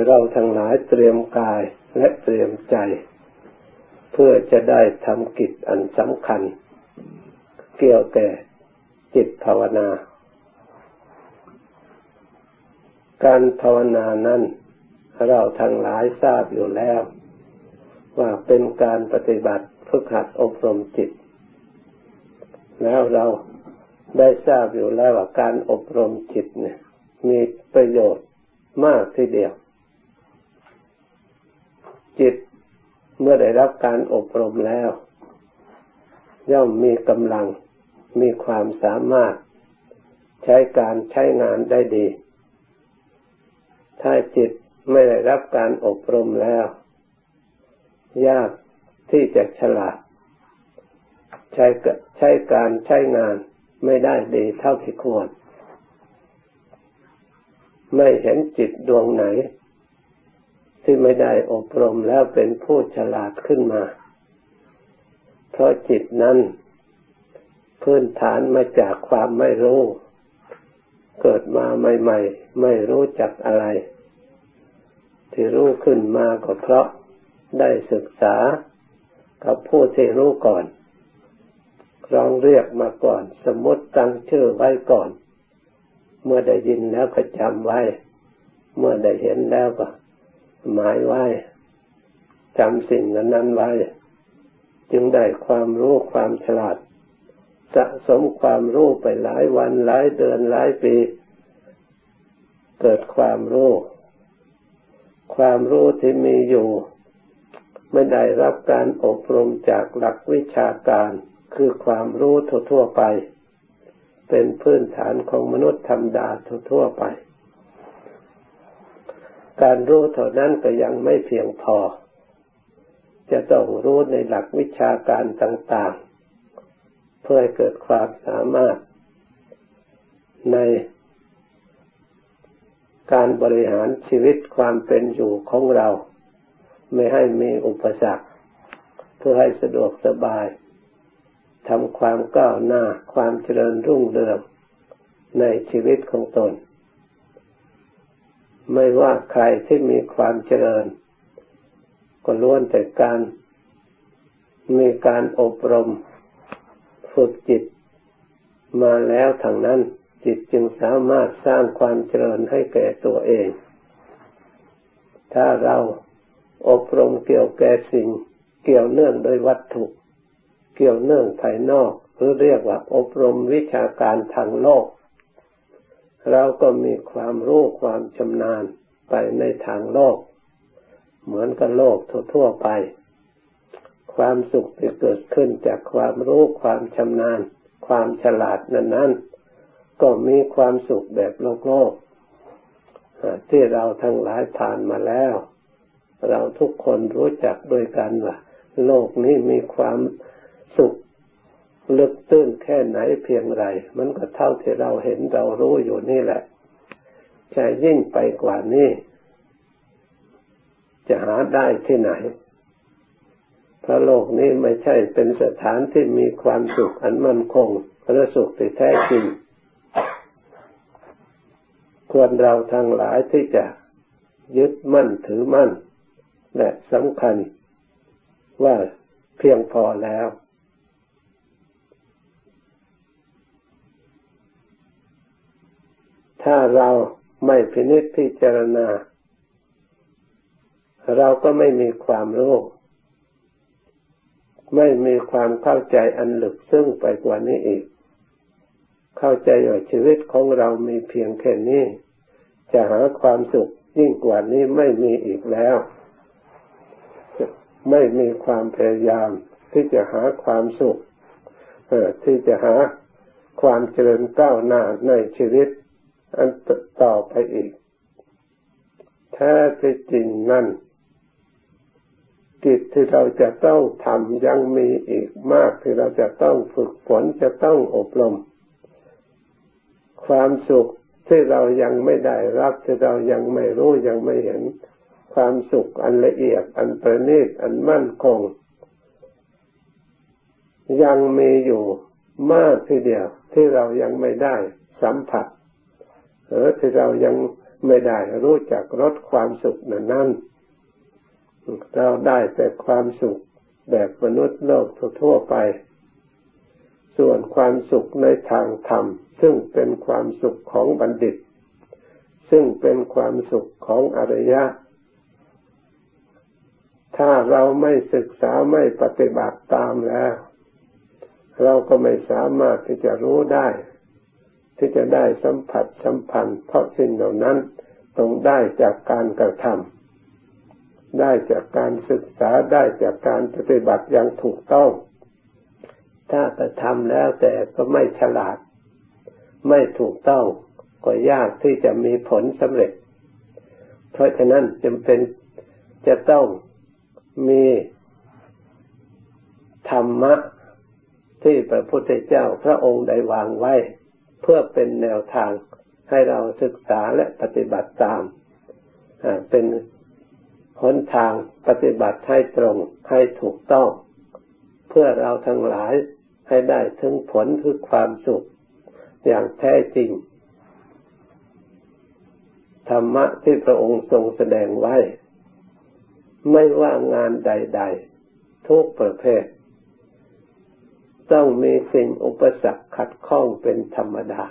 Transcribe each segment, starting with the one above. ให้เราทั้งหลายเตรียมกายและเตรียมใจเพื่อจะได้ทำกิจอันสำคัญเกี่ยวแก่จิตภาวนาการภาวนานั้นเราทั้งหลายทราบอยู่แล้วว่าเป็นการปฏิบัติฝึกหัดอบรมจิตแล้วเราได้ทราบอยู่แล้วว่าการอบรมจิตเนี่ยมีประโยชน์มากทีเดียวจิตเมื่อได้รับการอบรมแล้วย่อมมีกำลังมีความสามารถใช้การใช้งานได้ดีถ้าจิตไม่ได้รับการอบรมแล้วยากที่จะฉลาดใช้การใช้งานไม่ได้ดีเท่าที่ควรไม่เห็นจิตดวงไหนที่ไม่ได้อบรมแล้วเป็นผู้ฉลาดขึ้นมาเพราะจิตนั้นพื้นฐานมาจากความไม่รู้เกิดมาใหม่ๆไม่รู้จักอะไรที่รู้ขึ้นมาก็เพราะได้ศึกษากับผู้ที่รู้ก่อนลองเรียกมาก่อนสมมติตั้งชื่อไว้ก่อนเมื่อได้ยินแล้วก็จำไว้เมื่อได้เห็นแล้วก็หมายไว้จำสิ่งนั้นไว้จึงได้ความรู้ความฉลาดสะสมความรู้ไปหลายวันหลายเดือนหลายปีเกิดความรู้ความรู้ที่มีอยู่ไม่ได้รับการอบรมจากหลักวิชาการคือความรู้ทั่วๆไปเป็นพื้นฐานของมนุษย์ธรรมดาทั่วๆไปการรู้เท่านั้นก็ยังไม่เพียงพอจะต้องรู้ในหลักวิชาการต่างๆเพื่อให้เกิดความสามารถในการบริหารชีวิตความเป็นอยู่ของเราไม่ให้มีอุปสรรคเพื่อให้สะดวกสบายทำความก้าวหน้าความเจริญรุ่งเรืองในชีวิตของตนไม่ว่าใครที่มีความเจริญก็ล้วนแต่การมีการอบรมฝึกจิตมาแล้วทั้งนั้นจิตจึงสามารถสร้างความเจริญให้แก่ตัวเองถ้าเราอบรมเกี่ยวแก่สิ่งเกี่ยวเนื่องโดยวัตถุเกี่ยวเนื่องภายนอกหรือเรียกว่าอบรมวิชาการทางโลกเราก็มีความรู้ความชำนาญไปในทางโลกเหมือนกับโลกทั่วๆไปความสุขที่เกิดขึ้นจากความรู้ความชำนาญความฉลาดนั้นๆก็มีความสุขแบบโลกที่เราทั้งหลายผ่านมาแล้วเราทุกคนรู้จักโดยกันว่าโลกนี้มีความสุขลึกตื้นแค่ไหนเพียงไรมันก็เท่าที่เราเห็นเรารู้อยู่นี่แหละจะยิ่งไปกว่านี้จะหาได้ที่ไหนเพราะโลกนี้ไม่ใช่เป็นสถานที่มีความสุขอันมั่นคงและสุขที่แท้จริงควรเราทั้งหลายที่จะยึดมั่นถือมั่นและสำคัญว่าเพียงพอแล้วถ้าเราไม่พินิจพิจารณาเราก็ไม่มีความรู้ไม่มีความเข้าใจอันลึกซึ้งไปกว่านี้อีกเข้าใจว่าชีวิตของเรามีเพียงแค่นี้จะหาความสุขยิ่งกว่านี้ไม่มีอีกแล้วไม่มีความพยายามที่จะหาความสุขที่จะหาความเจริญก้าวหน้าในชีวิตอันต่อไปอีกแท้จริงนั้นกิจที่เราจะต้องทำยังมีอีกมากที่เราจะต้องฝึกฝนจะต้องอบรมความสุขที่เรายังไม่ได้รับที่เรายังไม่รู้ยังไม่เห็นความสุขอันละเอียดอันประณีตอันมั่นคงยังมีอยู่มากทีเดียวที่เรายังไม่ได้สัมผัสที่เรายัง ไม่ได้รู้จักรสความสุขนั้นเราได้แต่ความสุขแบบมนุษย์โลกทั่วไปส่วนความสุขในทางธรรมซึ่งเป็นความสุขของบัณฑิตซึ่งเป็นความสุขของอริยะถ้าเราไม่ศึกษาไม่ปฏิบัติตามแล้วเราก็ไม่สามารถที่จะรู้ได้ที่จะได้สัมผัสสัมพันธ์เพราะสิ่งเหล่านั้นต้องได้จากการกระทำได้จากการศึกษาได้จากการปฏิบัติอย่างถูกต้องถ้ากระทำแล้วแต่ก็ไม่ฉลาดไม่ถูกต้องก็ยากที่จะมีผลสำเร็จเพราะฉะนั้นจำเป็นจะต้องมีธรรมะที่พระพุทธเจ้าพระองค์ได้วางไว้เพื่อเป็นแนวทางให้เราศึกษาและปฏิบัติตามเป็นหนทางปฏิบัติให้ตรงให้ถูกต้องเพื่อเราทั้งหลายให้ได้ถึงผลคือความสุขอย่างแท้จริงธรรมะที่พระองค์ทรงแสดงไว้ไม่ว่างานใดๆทุกประเภทต้องมีสิ่งอุปสรรคขัดข้องเป็นธรรมดา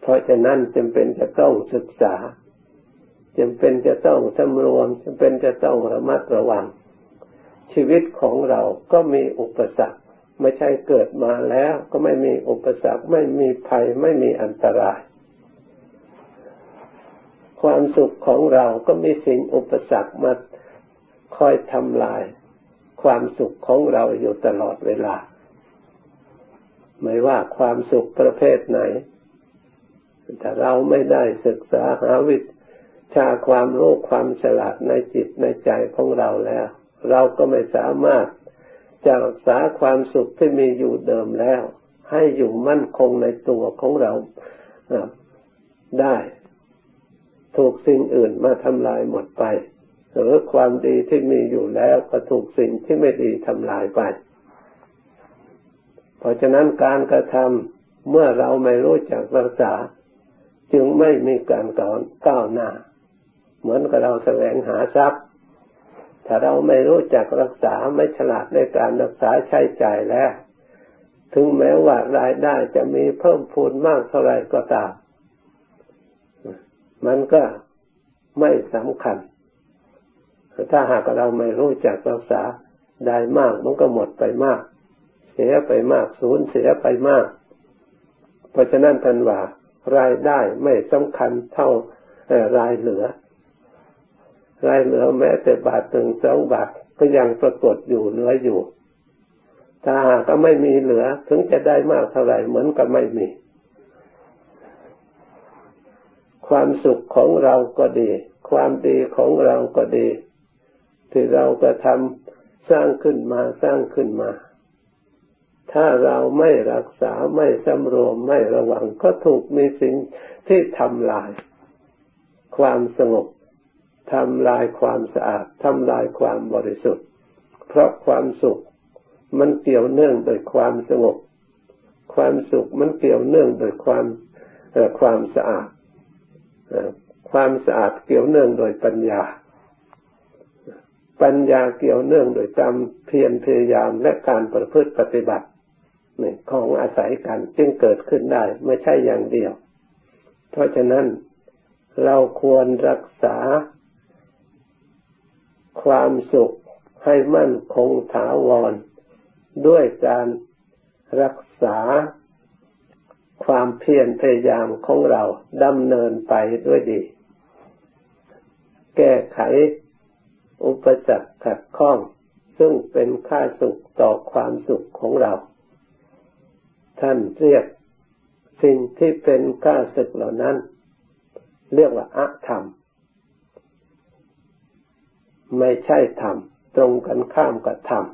เพราะฉะนั้นจำเป็นจะต้องศึกษาจำเป็นจะต้องสำรวมจำเป็นจะต้องระมัดระวังชีวิตของเราก็มีอุปสรรคไม่ใช่เกิดมาแล้วก็ไม่มีอุปสรรคไม่มีภัยไม่มีอันตรายความสุขของเราก็มีสิ่งอุปสรรคมาคอยทำลายความสุขของเราอยู่ตลอดเวลาไม่ว่าความสุขประเภทไหนแต่เราไม่ได้ศึกษาหาวิชาความรู้ความฉลาดในจิตในใจของเราแล้วเราก็ไม่สามารถจะรักษาความสุขที่มีอยู่เดิมแล้วให้อยู่มั่นคงในตัวของเราได้ถูกสิ่งอื่นมาทำลายหมดไปหรือความดีที่มีอยู่แล้วก็ถูกสิ่งที่ไม่ดีทำลายไปเพราะฉะนั้นการกระทำเมื่อเราไม่รู้จักรักษาจึงไม่มีการก้าวหน้าเหมือนกับเราแสวงหาทรัพย์ถ้าเราไม่รู้จักรักษาไม่ฉลาดในการรักษาใช้จ่ายแล้วถึงแม้ว่ารายได้จะมีเพิ่มพูนมากเท่าไรก็ตามมันก็ไม่สำคัญถ้าหากเราไม่รู้จักรักษาได้มากมันก็หมดไปมากเสียไปมากสูญเสียไปมากเพราะฉะนั้นท่านว่ารายได้ไม่สำคัญเท่ารายเหลือแม้แต่บาทถึง2บาทก็ยังปรากฏอยู่เหลืออยู่ถ้าหากไม่มีเหลือถึงจะได้มากเท่าไหร่เหมือนกับไม่มีความสุขของเราก็ดีความดีของเราก็ดีที่เราก็ทำสร้างขึ้นมาถ้าเราไม่รักษาไม่สำรวมไม่ระวังก็ถูกมีสิ่งที่ทำลายความสงบทำลายความสะอาดทำลายความบริสุทธิ์เพราะความสุขมันเกี่ยวเนื่องโดยความสงบความสุขมันเกี่ยวเนื่องโดยความสะอาดความสะอาดเกี่ยวเนื่องโดยปัญญาเกี่ยวเนื่องโดยการเพียรพยายามและการประพฤติปฏิบัตินี่ของอาศัยกันจึงเกิดขึ้นได้ไม่ใช่อย่างเดียวเพราะฉะนั้นเราควรรักษาความสุขให้มั่นคงถาวรด้วยการรักษาความเพียรพยายามของเราดำเนินไปด้วยดีแก้ไขอุปสรรคขัดข้องซึ่งเป็นค่าสุขต่อความสุขของเราท่านเรียกสิ่งที่เป็นค่าศึกเหล่านั้นเรียกว่าอธรรมไม่ใช่ธรรมตรงกันข้ามกับธรรม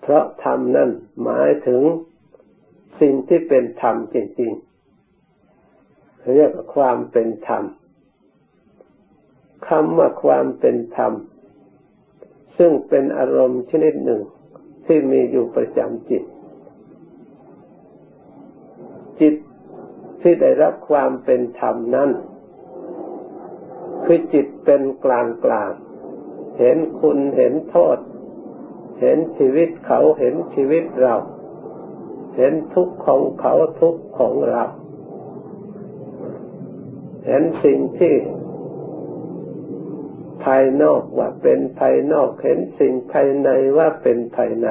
เพราะธรรมนั้นหมายถึงสิ่งที่เป็นธรรมจริงๆเรียกว่าความเป็นธรรมคำว่าความเป็นธรรมซึ่งเป็นอารมณ์ชนิดหนึ่งที่มีอยู่ประจำจิต ที่ได้รับความเป็นธรรมนั้นคือจิตเป็นกลางกลางเห็นคุณเห็นโทษเห็นชีวิตเขาเห็นชีวิตเราเห็นทุกข์ของเขาทุกข์ของเราเห็นสิ่งที่ภายนอกว่าเป็นภายนอกเห็นสิ่งภายในว่าเป็นภายใน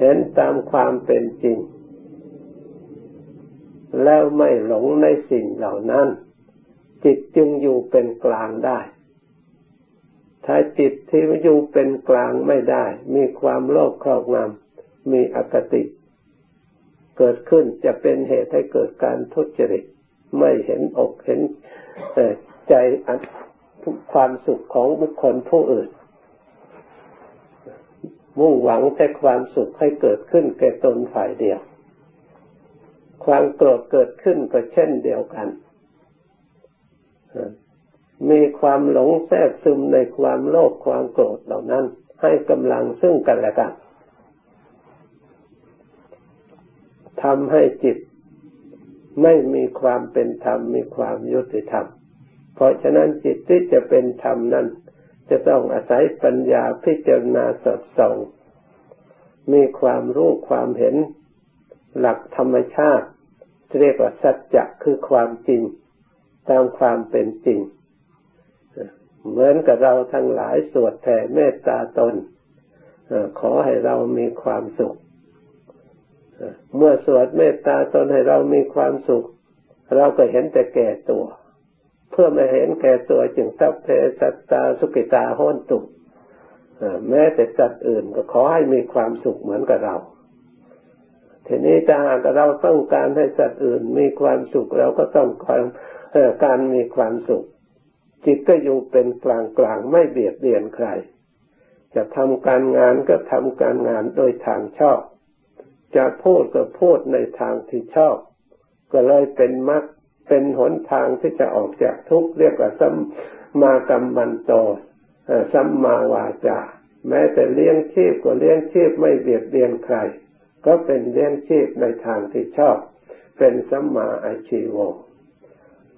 เห็นตามความเป็นจริงแล้วไม่หลงในสิ่งเหล่านั้นจิตจึงอยู่เป็นกลางได้ถ้าจิตที่อยู่เป็นกลางไม่ได้มีความโลภครอบงำมีอคติเกิดขึ้นจะเป็นเหตุให้เกิดการทุจริตไม่เห็นอกเห็นใจความสุขของบุคคลผู้อื่นมุ่งหวังแต่ความสุขให้เกิดขึ้นแก่ตนฝ่ายเดียวความโกรธเกิดขึ้นก็เช่นเดียวกันมีความหลงแทรกซึมในความโลภความโกรธเหล่านั้นให้กำลังซึ่งกันและกันทำให้จิตไม่มีความเป็นธรรมมีความยุติธรรมเพราะฉะนั้นจิตที่จะเป็นธรรมนั้นจะต้องอาศัยปัญญาพิจารณาสอดส่องมีความรู้ความเห็นหลักธรรมชาติเรียกว่าสัจจะคือความจริงตามความเป็นจริงเหมือนกับเราทั้งหลายสวดแผ่เมตตาตนขอให้เรามีความสุขเมื่อสวดเมตตาตนให้เรามีความสุขเราก็เห็นแต่แก่ตัวเพื่อไม่เห็นแก่ตัวจึงตัพเพสัตตาสุขิตาโหนตุแม้แต่สัตว์อื่นก็ขอให้มีความสุขเหมือนกับเราทีนี้ถ้าหากเราต้องการให้สัตว์อื่นมีความสุขเราก็ต้องการมีความสุขจิตก็อยู่เป็นกลางกลางไม่เบียดเบียนใครจะทำการงานก็ทำการงานโดยทางชอบจะพูดก็พูดในทางที่ชอบก็เลยเป็นมรรคเป็นหนทางที่จะออกจากทุกข์เรียกว่าสัมมากัมมันโตสัมมาวาจาแม้แต่เลี้ยงชีพก็เลี้ยงชีพไม่เบียดเบียนใครก็เป็นเลี้ยงชีพในทางที่ชอบเป็นสัมมาอาชีโว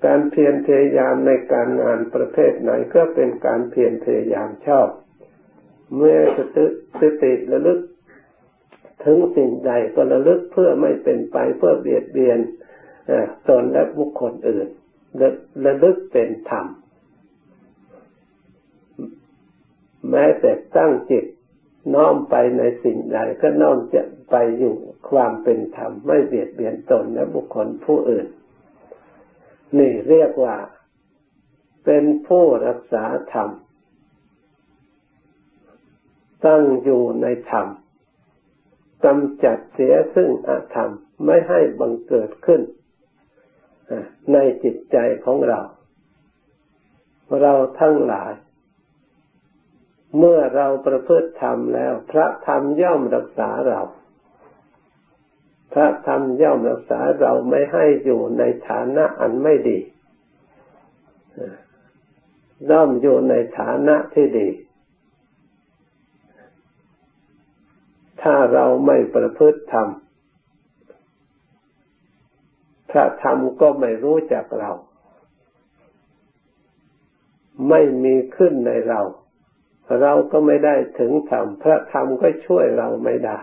การเพียรพยายามในการงานประเภทไหนก็เป็นการเพียรพยายามชอบเมื่อสติระลึกถึงสิ่งใดก็ระลึกเพื่อไม่เป็นไปเพื่อเบียดเบียนตนและบุคคลอื่นระลึกเป็นธรรมแม้แต่ตั้งจิตน้อมไปในสิ่งใดก็น้อมจะไปอยู่ความเป็นธรรมไม่เบียดเบียนตนและบุคคลผู้อื่นนี่เรียกว่าเป็นผู้รักษาธรรมตั้งอยู่ในธรรมกำจัดเสียซึ่งอธรรมไม่ให้บังเกิดขึ้นในจิตใจของเราทั้งหลายเมื่อเราประพฤติธรรมแล้วพระธรรมย่อมรักษาเราพระธรรมย่อมรักษาเราไม่ให้อยู่ในฐานะอันไม่ดีย่อมอยู่ในฐานะที่ดีถ้าเราไม่ประพฤติธรรมพระธรรมก็ไม่รู้จักเราไม่มีขึ้นในเราเราก็ไม่ได้ถึงธรรมพระธรรมก็ช่วยเราไม่ได้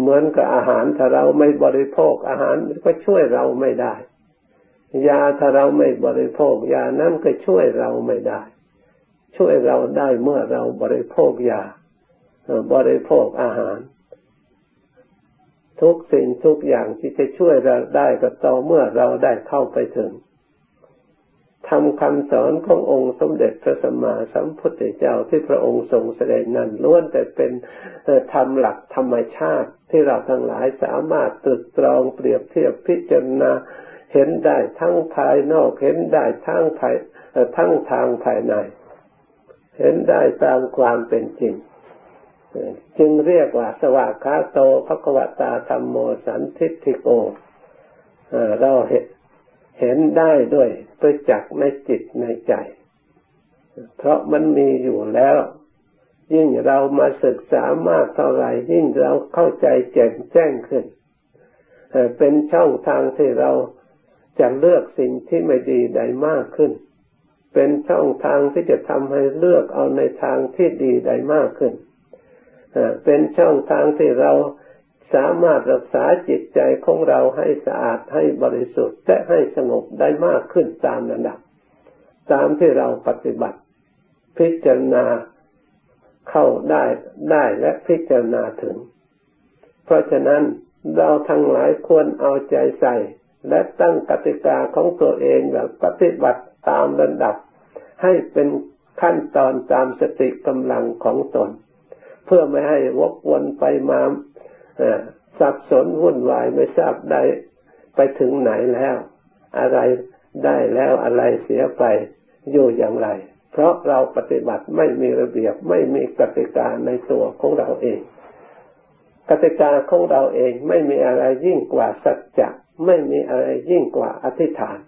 เหมือนกับอาหารถ้าเราไม่บริโภคอาหารก็ช่วยเราไม่ได้ยาถ้าเราไม่บริโภคยานั้นก็ช่วยเราไม่ได้ช่วยเราได้เมื่อเราบริโภคยาบริโภคอาหารทุกสิ่งทุกอย่างที่จะช่วยเราได้ก็ต่อเมื่อเราได้เข้าไปถึงธรรมคำสอนขององค์สมเด็จพระสัมมาสัมพุทธเจ้าที่พระองค์ทรงแสดงนั้นล้วนแต่เป็นธรรมหลักธรรมชาติที่เราทั้งหลายสามารถตรึกตรองเปรียบเทียบพิจารณาเห็นได้ทั้งภายนอกเห็นได้ทั้งทางภายในเห็นได้ตามความเป็นจริงจึงเรียกว่าสวากขาโตภควตาธัมโมสันทิฏฐิโกเราเห็นได้ด้วยประจักษ์ในจิตในใจเพราะมันมีอยู่แล้วยิ่งเรามาศึกษามากเท่าไหร่ยิ่งเราเข้าใจแจ่มแจ้งขึ้น เป็นช่องทางที่เราจะเลือกสิ่งที่ไม่ดีได้มากขึ้นเป็นช่องทางที่จะทำให้เลือกเอาในทางที่ดีได้มากขึ้นเป็นช่องทางที่เราสามารถรักษาจิตใจของเราให้สะอาดให้บริสุทธิ์และให้สงบได้มากขึ้นตามระดับตามที่เราปฏิบัติพิจารณาเข้าได้และพิจารณาถึงเพราะฉะนั้นเราทั้งหลายควรเอาใจใส่และตั้งกติกาของตัวเองแบบปฏิบัติตามระดับให้เป็นขั้นตอนตามสติกำลังของตนเพื่อไม่ให้วกวนไปมาสับสนวุ่นวายไม่ทราบได้ไปถึงไหนแล้วอะไรได้แล้วอะไรเสียไปอยู่อย่างไรเพราะเราปฏิบัติไม่มีระเบียบไม่มีกติกาในตัวของเราเองกติกาของเราเองไม่มีอะไรยิ่งกว่าสัจจะไม่มีอะไรยิ่งกว่าอธิษฐาน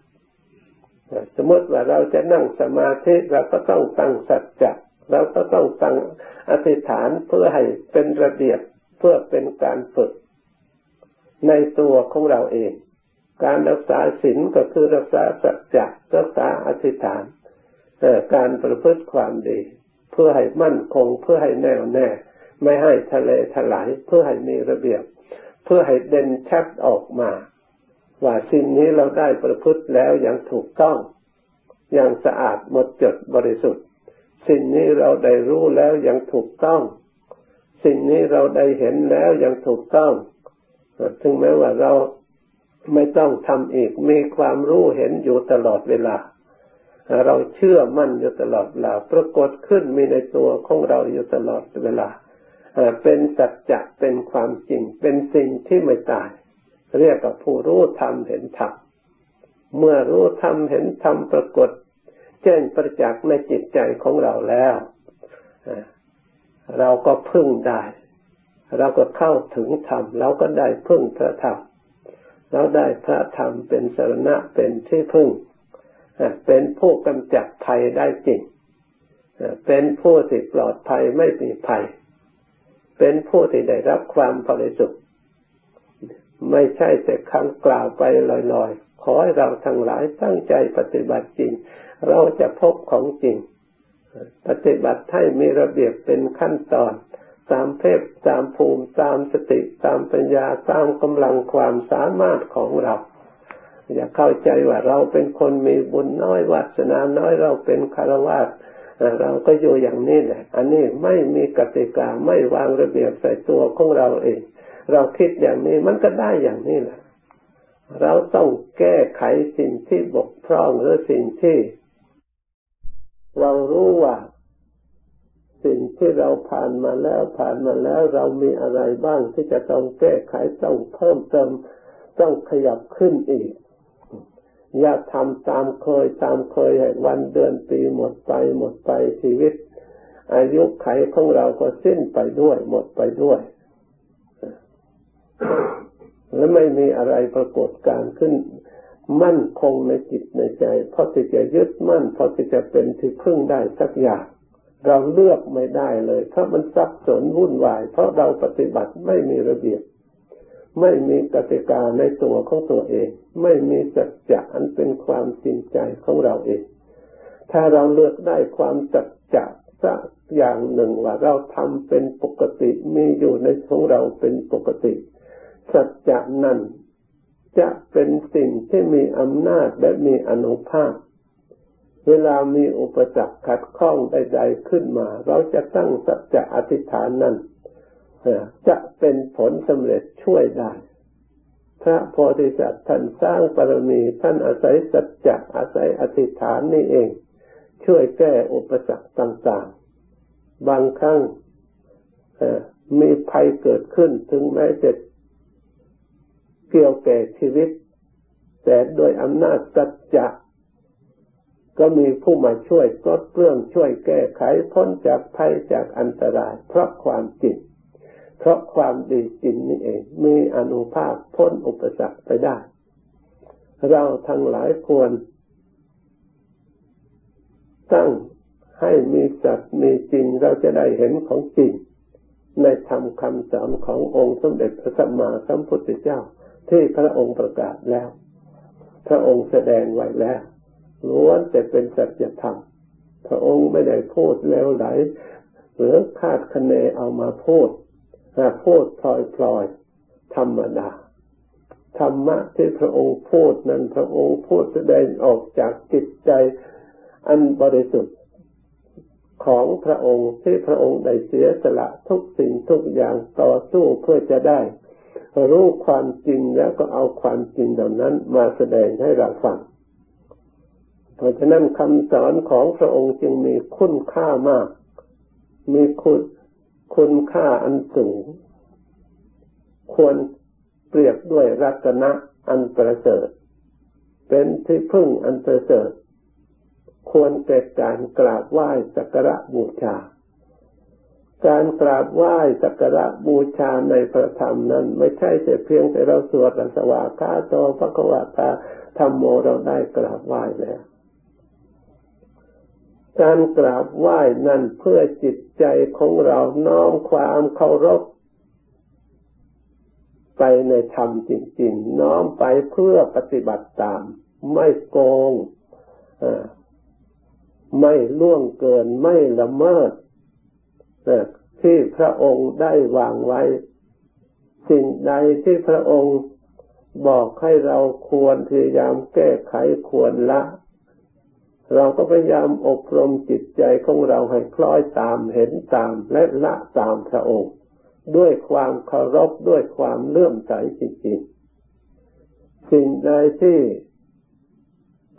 สมมติว่าเราจะนั่งสมาธิเราก็ต้องตั้งสัจจะเราก็ต้องตั้งอธิษฐานเพื่อให้เป็นระเบียบเพื่อเป็นการฝึกในตัวของเราเองการรักษาศีลก็คือรักษาสัจจะรักษาอธิษฐานการประพฤติความดีเพื่อให้มั่นคงเพื่อให้แน่วแน่ไม่ให้ทะเลทลายเพื่อให้มีระเบียบเพื่อให้เด่นชัดออกมาว่าสิ่งนี้เราได้ประพฤติแล้วอย่างถูกต้องอย่างสะอาดหมดจดบริสุทธิ์สิ่งนี้เราได้รู้แล้วอย่างถูกต้องสิ่งนี้เราได้เห็นแล้วอย่างถูกต้องถึงแม้ว่าเราไม่ต้องทำอีกมีความรู้เห็นอยู่ตลอดเวลาเราเชื่อมั่นอยู่ตลอดเวลาปรากฏขึ้นมีในตัวของเราอยู่ตลอดเวลาเป็นสัจจะเป็นความจริงเป็นสิ่งที่ไม่ตายเรียกว่าผู้รู้ธรรมเห็นธรรมเมื่อรู้ธรรมเห็นธรรมปรากฏแจ้งประจักษ์ในจิตใจของเราแล้วเราก็พึ่งได้เราก็เข้าถึงธรรมเราก็ได้พึ่งพระธรรมเราได้พระธรรมเป็นสรณะเป็นที่พึ่งเป็นผู้กำจัดภัยได้จริงเป็นผู้ที่ปลอดภัยไม่มีภัยเป็นผู้ที่ได้รับความบริสุทธิ์ไม่ใช่แต่คำกล่าวไปลอยๆขอให้เราทั้งหลายตั้งใจปฏิบัติจริงเราจะพบของจริงปฏิบัติให้มีระเบียบเป็นขั้นตอนตามเพศตามภูมิตามสติตามปัญญาตามกำลังความสามารถของเราอย่าเข้าใจว่าเราเป็นคนมีบุญน้อยวาสนาน้อยเราเป็นคฤหัสถ์เราก็อยู่อย่างนี้แหละอันนี้ไม่มีกติกาไม่วางระเบียบใส่ตัวของเราเองเราคิดอย่างนี้มันก็ได้อย่างนี้แหละเราต้องแก้ไขสิ่งที่บกพร่องหรือสิ่งที่เรารู้ว่าสิ่งที่เราผ่านมาแล้วเรามีอะไรบ้างที่จะต้องแก้ไขต้องเพิ่มเติมต้องขยับขึ้นอีกอย่าทำตามเคยให้วันเดือนปีหมดไปชีวิตอายุไขของเราก็สิ้นไปด้วยหมดไปด้วยและไม่มีอะไรปรากฏการขึ้นมั่นคงในจิตในใจเพราะที่จะยึดมั่นเพราะที่จะเป็นที่พึ่งได้สักอย่างเราเลือกไม่ได้เลยเพราะมันสับสนวุ่นวายเพราะเราปฏิบัติไม่มีระเบียบไม่มีกติกาในตัวของตัวเองไม่มีสัจจะอันเป็นความจริงใจของเราเองถ้าเราเลือกได้ความสัจจะสักอย่างหนึ่งว่าเราทำเป็นปกติมีอยู่ในของเราเป็นปกติสัจจะนั้นจะเป็นสิ่งที่มีอำนาจและมีอานุภาพเวลามีอุปสรรคขัดข้องใดๆขึ้นมาเราจะตั้งสัจจะอธิษฐานนั้นจะเป็นผลสำเร็จช่วยได้พระโพธิสัตว์ท่านสร้างบารมีท่านอาศัยสัจจะอาศัยอธิษฐานนี่เองช่วยแก้อุปสรรคต่างๆบางครั้งมีภัยเกิดขึ้นถึงแม้จะเกี่ยวแก่ชีวิตแต่โดยอำนาจสัจจะก็มีผู้มาช่วยกลดเกลื่อนช่วยแก้ไขพ้นจากภัยจากอันตรายเพราะความจริงเพราะความดีจริงนี่เองมีอนุภาพพ้นอุปสรรคไปได้เราทั้งหลายควรตั้งให้มีสัจมีจริงเราจะได้เห็นของจริงในธรรมคำสอนขององค์สมเด็จพระสัมมาสัมพุทธเจ้า ที่พระองค์ประกาศแล้วพระองค์แสดงไว้แล้วล้วนแต่เป็นสัจธรรมพระองค์ไม่ได้พูดเลวไหลหรือคาดคะเนเอามาพูดแต่พูดพลอยๆธรรมดาธรรมะที่พระองค์พูดนั้นพระองค์พูดแสดงออกจากจิตใจอันบริสุทธิ์ของพระองค์ที่พระองค์ได้เสียสละทุกสิ่งทุกอย่างต่อสู้เพื่อจะได้รู้ความจริงแล้วก็เอาความจริงเหล่านั้นมาแสดงให้เราฟังเพราะฉะนั้นคำสอนของพระองค์จึงมีคุณค่ามากมีคุณค่าอันสูงควรเปรียบด้วยรัตนะอันประเสริฐเป็นที่พึ่งอันประเสริฐควรแก่การกราบไหว้สักการะบูชาการกราบไหว้สักการะบูชาในพระธรรมนั้นไม่ใช่แต่เพียงแต่เราสวดสวากขาโตภควตาธัมโมเราได้กราบไหว้แล้วการกราบไหว้นั้นเพื่อจิตใจของเราน้อมความเคารพไปในธรรมจริงๆน้อมไปเพื่อปฏิบัติตามไม่โกงไม่ล่วงเกินไม่ละเมิดที่พระองค์ได้วางไว้สิ่งใดที่พระองค์บอกให้เราควรพยายามแก้ไขควรละเราก็พยายามอบรมจิตใจของเราให้คล้อยตามเห็นตามและละตามพระองค์ด้วยความเคารพด้วยความเลื่อมใสจริงๆสิ่งใดที่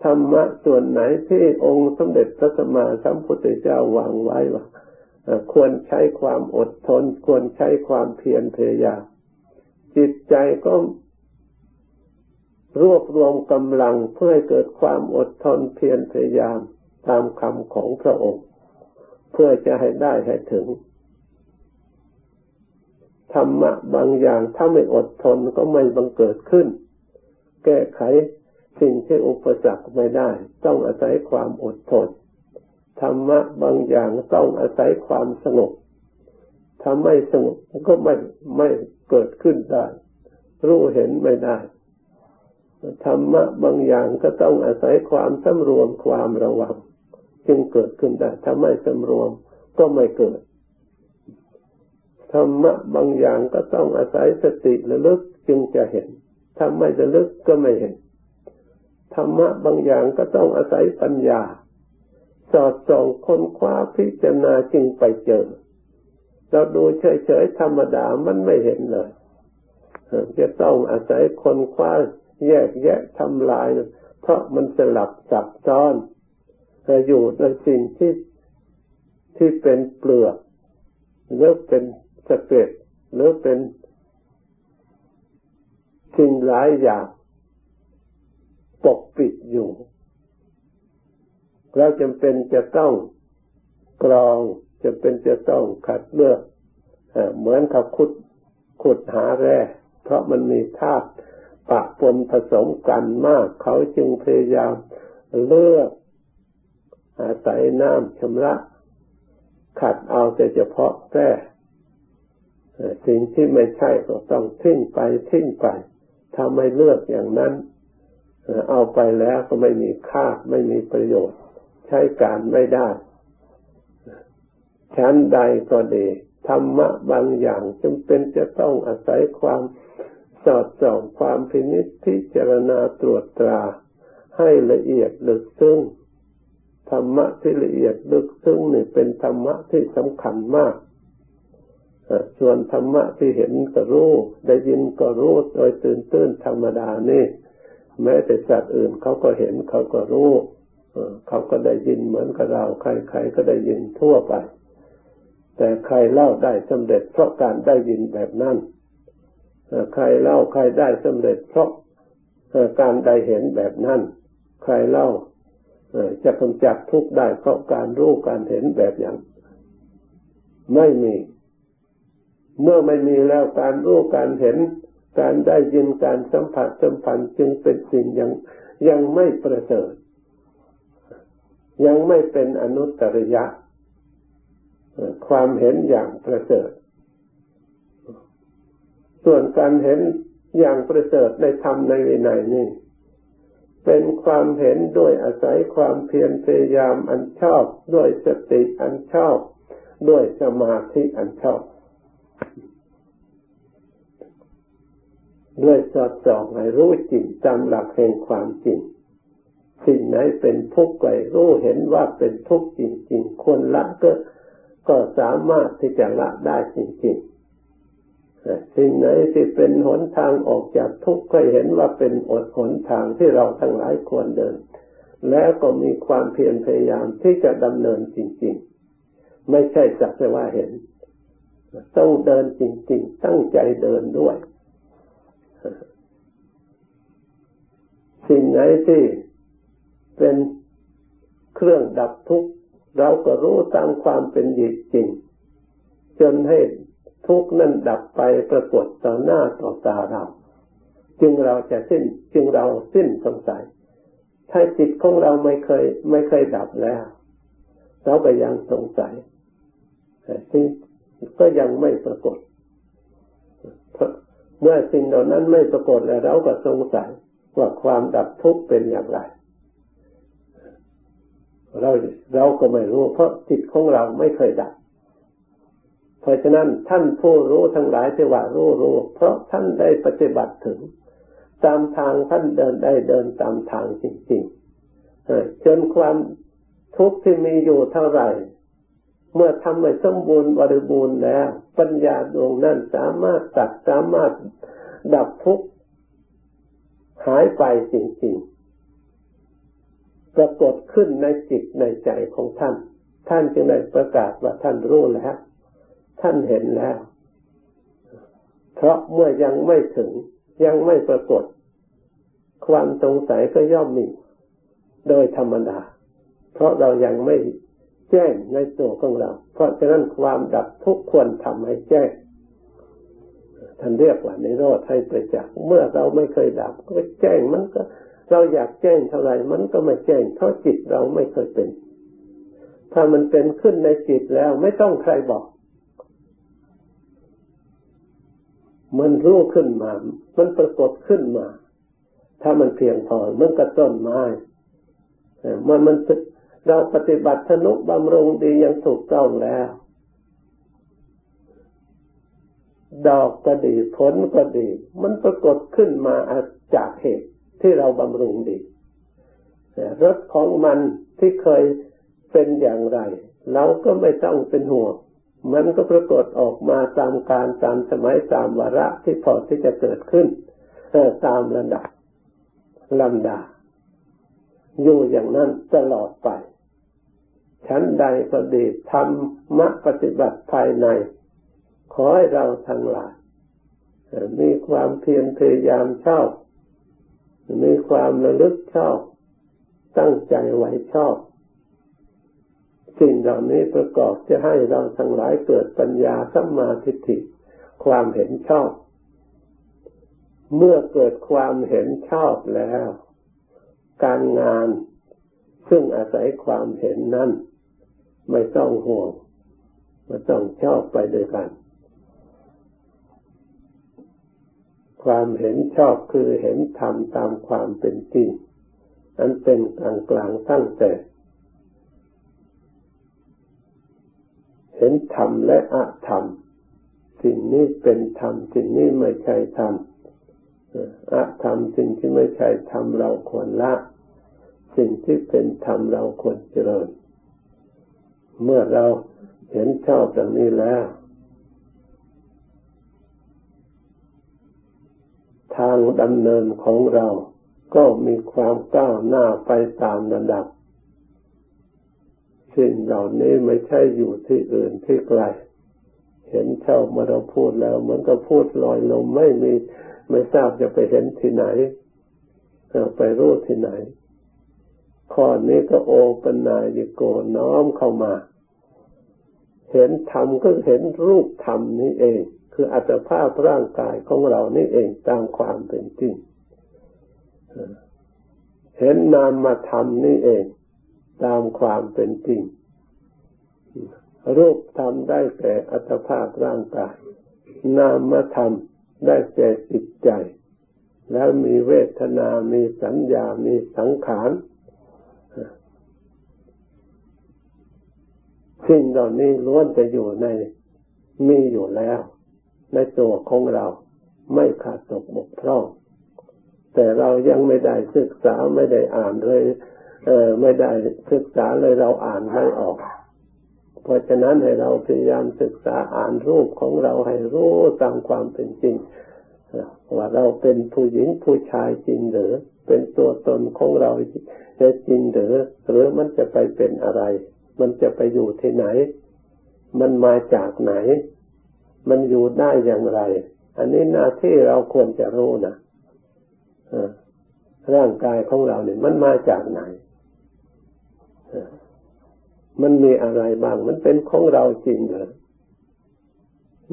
ธรรมะส่วนไหนที่องค์สมเด็จพระสัมมาสัมพุทธเจ้าวางไว้ว่าควรใช้ความอดทนควรใช้ความเพียรพยายามจิตใจก็รวบรวมกำลังเพื่อให้เกิดความอดทนเพียรพยายามตามคำของพระองค์เพื่อจะให้ได้ให้ถึงธรรมะบางอย่างถ้าไม่อดทนก็ไม่บังเกิดขึ้นแก้ไขสิ่งที่อุปสรรคไม่ได้ต้องอาศัยความอดทนธรรมะบางอย่างต้องอาศัยความสงบถ้าไม่สงบก็ไม่เกิดขึ้นได้รู้เห็นไม่ได้ธรรมะบางอย่างก็ต้องอาศัยความสำรวมความระวังจึงเกิดขึ้นได้ถ้าไม่สำรวมก็ไม่เกิดธรรมะบางอย่างก็ต้องอาศัยสติระลึกจึงจะเห็นถ้าไม่ระลึกก็ไม่เห็นธรรมะบางอย่างก็ต้องอาศัยปัญญาสอดส่องค้นคว้าพิจารณาจึงไปเจอเราดูเฉยๆธรรมดามันไม่เห็นเลยจะต้องอาศัยค้นคว้าแยกแยะทำลายเพราะมันสลับซับซ้อนอยู่ในสิ่งที่เป็นเปลือกหรือเป็นสะเก็ดหรือเป็นสิ่งหลายอย่างปกปิดอยู่เราจำเป็นจะต้องกรองจำเป็นจะต้องคัดเลือกเหมือนกับขุดหาแร่เพราะมันมีธาตุปะปนผสมกันมากเขาจึงพยายามเลือกอาศัยน้ำชำระขัดเอาแต่เฉพาะแร่สิ่งที่ไม่ใช่ก็ต้องทิ้งไปถ้าไม่เลือกอย่างนั้นเอาไปแล้วก็ไม่มีค่าไม่มีประโยชน์ใช้การไม่ได้ชั้นใดก็ดีธรรมะบางอย่างจำเป็นจะต้องอาศัยความสอดส่องความพินิจพิจารณาตรวจตราให้ละเอียดลึกซึ้งธรรมะที่ละเอียดลึกซึ้งนี่เป็นธรรมะที่สำคัญมากส่วนธรรมะที่เห็นก็รู้ได้ยินก็รู้โดยตื่นธรรมดานี่แม้แต่สัตว์อื่นเขาก็เห็นเขาก็รู้เขาก็ได้ยินเหมือนกับเราใครๆก็ได้ยินทั่วไปแต่ใครเล่าได้สำเร็จเพราะการได้ยินแบบนั้นใครเล่าใครได้สำเร็จเพราะการได้เห็นแบบนั้นใครเล่าจะกำจัดทุกข์ได้เพราะการรู้การเห็นแบบอย่างไม่มีเมื่อไม่มีแล้วการรู้การเห็นการได้ยินการสัมผัสสัมพันธ์จึงเป็นสิ่งยังไม่ประเสริฐยังไม่เป็นอนุตตริยะความเห็นอย่างประเสริฐส่วนการเห็น อย่างประเสริฐในธรรมในวินัยนี้เป็นความเห็นด้วยอาศัยความเพียรพยายามอันชอบด้วยสติอันชอบด้วยสมาธิอันชอบด้วยสอดส่องให้รู้จริงตามหลักแห่งความจริงสิ่งไหนเป็นทุกข์ก็รู้เห็นว่าเป็นทุกข์จริงๆควรละก็สามารถที่จะละได้จริงๆสิ่งไหนที่เป็นหนทางออกจากทุกข์ก็เห็นว่าเป็นหนทางที่เราทั้งหลายควรเดินแล้วก็มีความเพียรพยายามที่จะดำเนินจริงๆไม่ใช่สักแต่ว่าเห็นต้องเดินจริงๆตั้งใจเดินด้วยสิ่งไหนที่เป็นเครื่องดับทุกข์เราก็รู้ตามความเป็นจริงจนให้ทุกข์นั้นดับไปปรากฏต่อหน้าต่อตาเราจึงเราสิ้นสงสัยถ้าจิตของเราไม่เคยดับแล้วเราก็ยังสงสัยแต่สิ่งก็ยังไม่ปรากฏเมื่อสิ่งเหล่านั้นไม่ปรากฏแล้วเราก็สงสัยว่าความดับทุกข์เป็นอย่างไรเราก็ไม่รู้เพราะจิตของเราไม่เคยดับเพราะฉะนั้นท่านผู้รู้ทั้งหลายที่ว่ารู้เพราะท่านได้ปฏิบัติถึงตามทางท่านเดินตามทางจริงๆจนความทุกข์ที่มีอยู่เท่าไหร่เมื่อทำให้สมบูรณ์บริบูรณ์แล้วปัญญาดวงนั้นสามารถตัดสามารถดับทุกข์หายไปจริงๆปรากฏขึ้นในจิตในใจของท่านท่านจึงได้ประกาศว่าท่านรู้แล้วท่านเห็นแล้วเพราะเมื่อยังไม่ถึงยังไม่ปรากฏความสงสัยก็ย่อมมีโดยธรรมดาเพราะเรายังไม่แจ้งในตัวของเราเพราะฉะนั้นความดับทุกข์ควรทำให้แจ้งท่านเรียกว่านิโรธให้ประจักษ์เมื่อเราไม่เคยดับก็แจ้งมันก็เราอยากแจ้งเท่าไรมันก็ไม่แจ้งเพราะจิตเราไม่เคยเป็นถ้ามันเป็นขึ้นในจิตแล้วไม่ต้องใครบอกมันรู้ขึ้นมามันปรากฏขึ้นมาถ้ามันเพียงพอมันก็ต้นไม้มันเราปฏิบัติธนุบำรุงดีอย่างถูกต้องแล้วดอกก็ดีผลก็ดีมันปรากฏขึ้นมาจากเหตุที่เราบำรุงดีรสของมันที่เคยเป็นอย่างไรเราก็ไม่ต้องเป็นห่วงมันก็ปรากฏออกมาตามการตามสมัยตามวาระที่พอที่จะเกิดขึ้นตามลำดับอยู่อย่างนั้นตลอดไปชั้นใดก็ดีธรรมะปฏิบัติภายในขอให้เราทั้งหลายมีความเพียรพยายามเท่ามีความระลึกชอบตั้งใจไว้ชอบสิ่งเหล่านี้ประกอบจะให้เราทั้งหลายเกิดปัญญาสัมมาทิฏฐิความเห็นชอบเมื่อเกิดความเห็นชอบแล้วการงานซึ่งอาศัยความเห็นนั้นไม่ต้องห่วงไม่ต้องชอบไปด้วยกันความเห็นชอบคือเห็นธรรมตามความเป็นจริงอันเป็นกลางตั้งแต่เห็นธรรมและอธรรมสิ่งนี้เป็นธรรมสิ่งนี้ไม่ใช่ธรรมอธรรมสิ่งที่ไม่ใช่ธรรมเราควรละสิ่งที่เป็นธรรมเราควรเจริญเมื่อเราเห็นชอบดังนี้แล้วทางดำเนินของเราก็มีความก้าวหน้าไปตามระดับสิ่งเหล่านี้ไม่ใช่อยู่ที่อื่นที่ไกลเห็นชอบมาเราพูดแล้วเหมือนกับพูดลอยลมไม่ทราบจะไปเห็นที่ไหนไปรู้ที่ไหนข้อนี้ก็โอปัญญิโกน้อมเข้ามาเห็นธรรมก็เห็นรูปธรรมนี้เองคืออัตภาพร่างกายของเรานี่เองตามความเป็นจริงเห็นนามธรรมนี่เองตามความเป็นจริงรูปธรรมได้แต่อัตภาพร่างกายนามธรรมได้แต่จิตใจ แล้วมีเวทนามีสัญญามีสังขารสิ่งเหล่านี้ล้วนจะอยู่ในมีอยู่แล้วในตัวของเราไม่ขาดตกบกพร่องแต่เรายังไม่ได้ศึกษาไม่ได้อ่านเลยไม่ได้ศึกษาเลยเราอ่านไม่ออกเพราะฉะนั้นให้เราพยายามศึกษาอ่านรูปของเราให้รู้ตามความเป็นจริงว่าเราเป็นผู้หญิงผู้ชายจริงหรือเป็นตัวตนของเราจริงหรือมันจะไปเป็นอะไรมันจะไปอยู่ที่ไหนมันมาจากไหนมันอยู่ได้อย่างไรอันนี้หน้าที่เราควรจะรู้นะร่างกายของเราเนี่ยมันมาจากไหนมันมีอะไรบ้างมันเป็นของเราจริงหรือ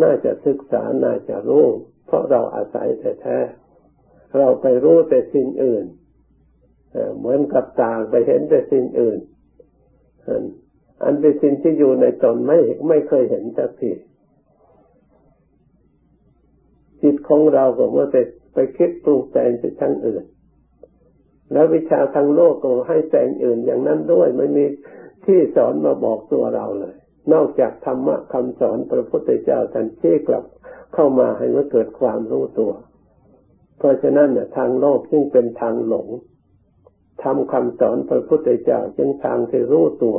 น่าจะศึกษาน่าจะรู้เพราะเราอาศัยแต่แท้เราไปรู้แต่สิ่งอื่นเหมือนกับตาไปเห็นแต่สิ่งอื่นอันเป็นสิ่งที่อยู่ในตนไม่เคยเห็นสักทีจิตของเราก็เมื่อไปคิดปรุงแต่งไปทั้งอื่นแล้ววิชาทางโลกก็ให้แต่งอื่นอย่างนั้นด้วยไม่มีที่สอนมาบอกตัวเราเลยนอกจากธรรมะคำสอนพระพุทธเจ้าท่านชี้กลับเข้ามาให้มันเกิดความรู้ตัวเพราะฉะนั้นเนี่ยทางโลกซึ่งเป็นทางหลงทำคำสอนพระพุทธเจ้าจึงทางที่รู้ตัว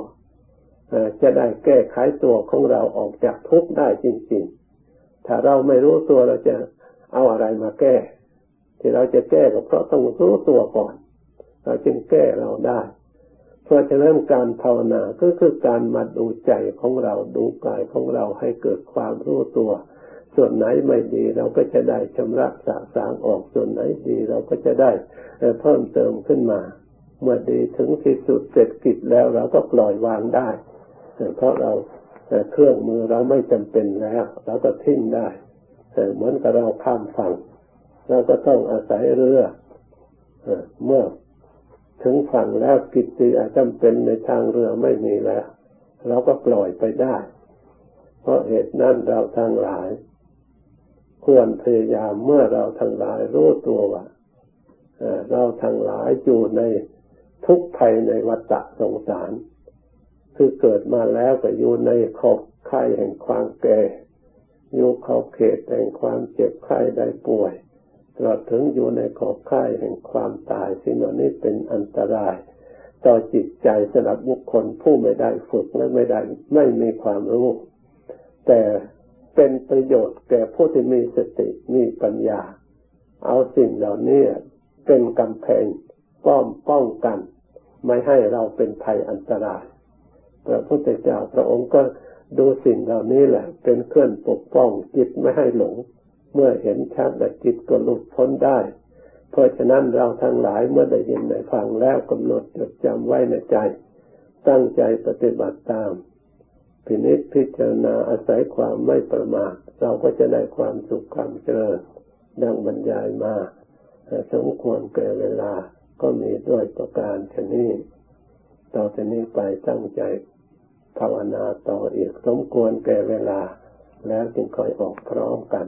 จะได้แก้ไขตัวของเราออกจากทุกข์ได้จริงๆถ้าเราไม่รู้ตัวเราจะเอาอะไรมาแก้ที่เราจะแก้ก็เพราะต้องรู้ตัวก่อนเราจึงแก้เราได้เพราะฉะนั้นการภาวนาก็คือการมาดูใจของเราดูกายของเราให้เกิดความรู้ตัวส่วนไหนไม่ดีเราก็จะได้ชำระสะสางออกส่วนไหนดีเราก็จะได้เพิ่มเติมขึ้นมาเมื่อดีถึงที่สุดเสร็จกิจแล้วเราก็ปล่อยวางได้เพราะเราเครื่องมือเราไม่จำเป็นแล้วเราก็ทิ้งได้เหมือนกับเราข้ามฝั่งเราก็ต้องอาศัยเรือเมื่อถึงฝั่งแล้วกิจที่จำเป็นในทางเรือไม่มีแล้วเราก็ปล่อยไปได้เพราะเหตุนั้นเราทั้งหลายควรพยายามเมื่อเราทั้งหลายรู้ตัวว่าเราทั้งหลายอยู่ในทุกข์ภัยในวัฏสงสารคือเกิดมาแล้วก็อยู่ในขอบข่ายแห่งความแก่อยู่ขอบเขตแห่งความเจ็บไข้ได้ป่วยตลอดถึงอยู่ในขอบข่ายแห่งความตายสิ่งเหล่านี้เป็นอันตรายต่อจิตใจสำหรับบุคคลผู้ไม่ได้ฝึกและไม่มีความรู้แต่เป็นประโยชน์แก่ผู้ที่มีสติมีปัญญาเอาสิ่งเหล่านี้เป็นกำแพงป้องกันไม่ให้เราเป็นภัยอันตรายพระพุทธเจ้าพระองค์ก็ดูสิ่งเหล่านี้แหละเป็นเครื่องปกป้องจิตไม่ให้หลงเมื่อเห็นชัดและจิตก็หลุดพ้นได้เพราะฉะนั้นเราทั้งหลายเมื่อได้ยินได้ฟังแล้วกำหนดจดจำไว้ในใจตั้งใจปฏิบัติตามพินิจพิจารณาอาศัยความไม่ประมาทเราก็จะได้ความสุขความเจริญดังบรรยายมาสมควรแก่เวลาก็มีด้วยประการชนิดต่อจากนี้ไปตั้งใจภาวนาต่ออีกสมควรแก่เวลาแล้วจึงค่อยออกพร้อมกัน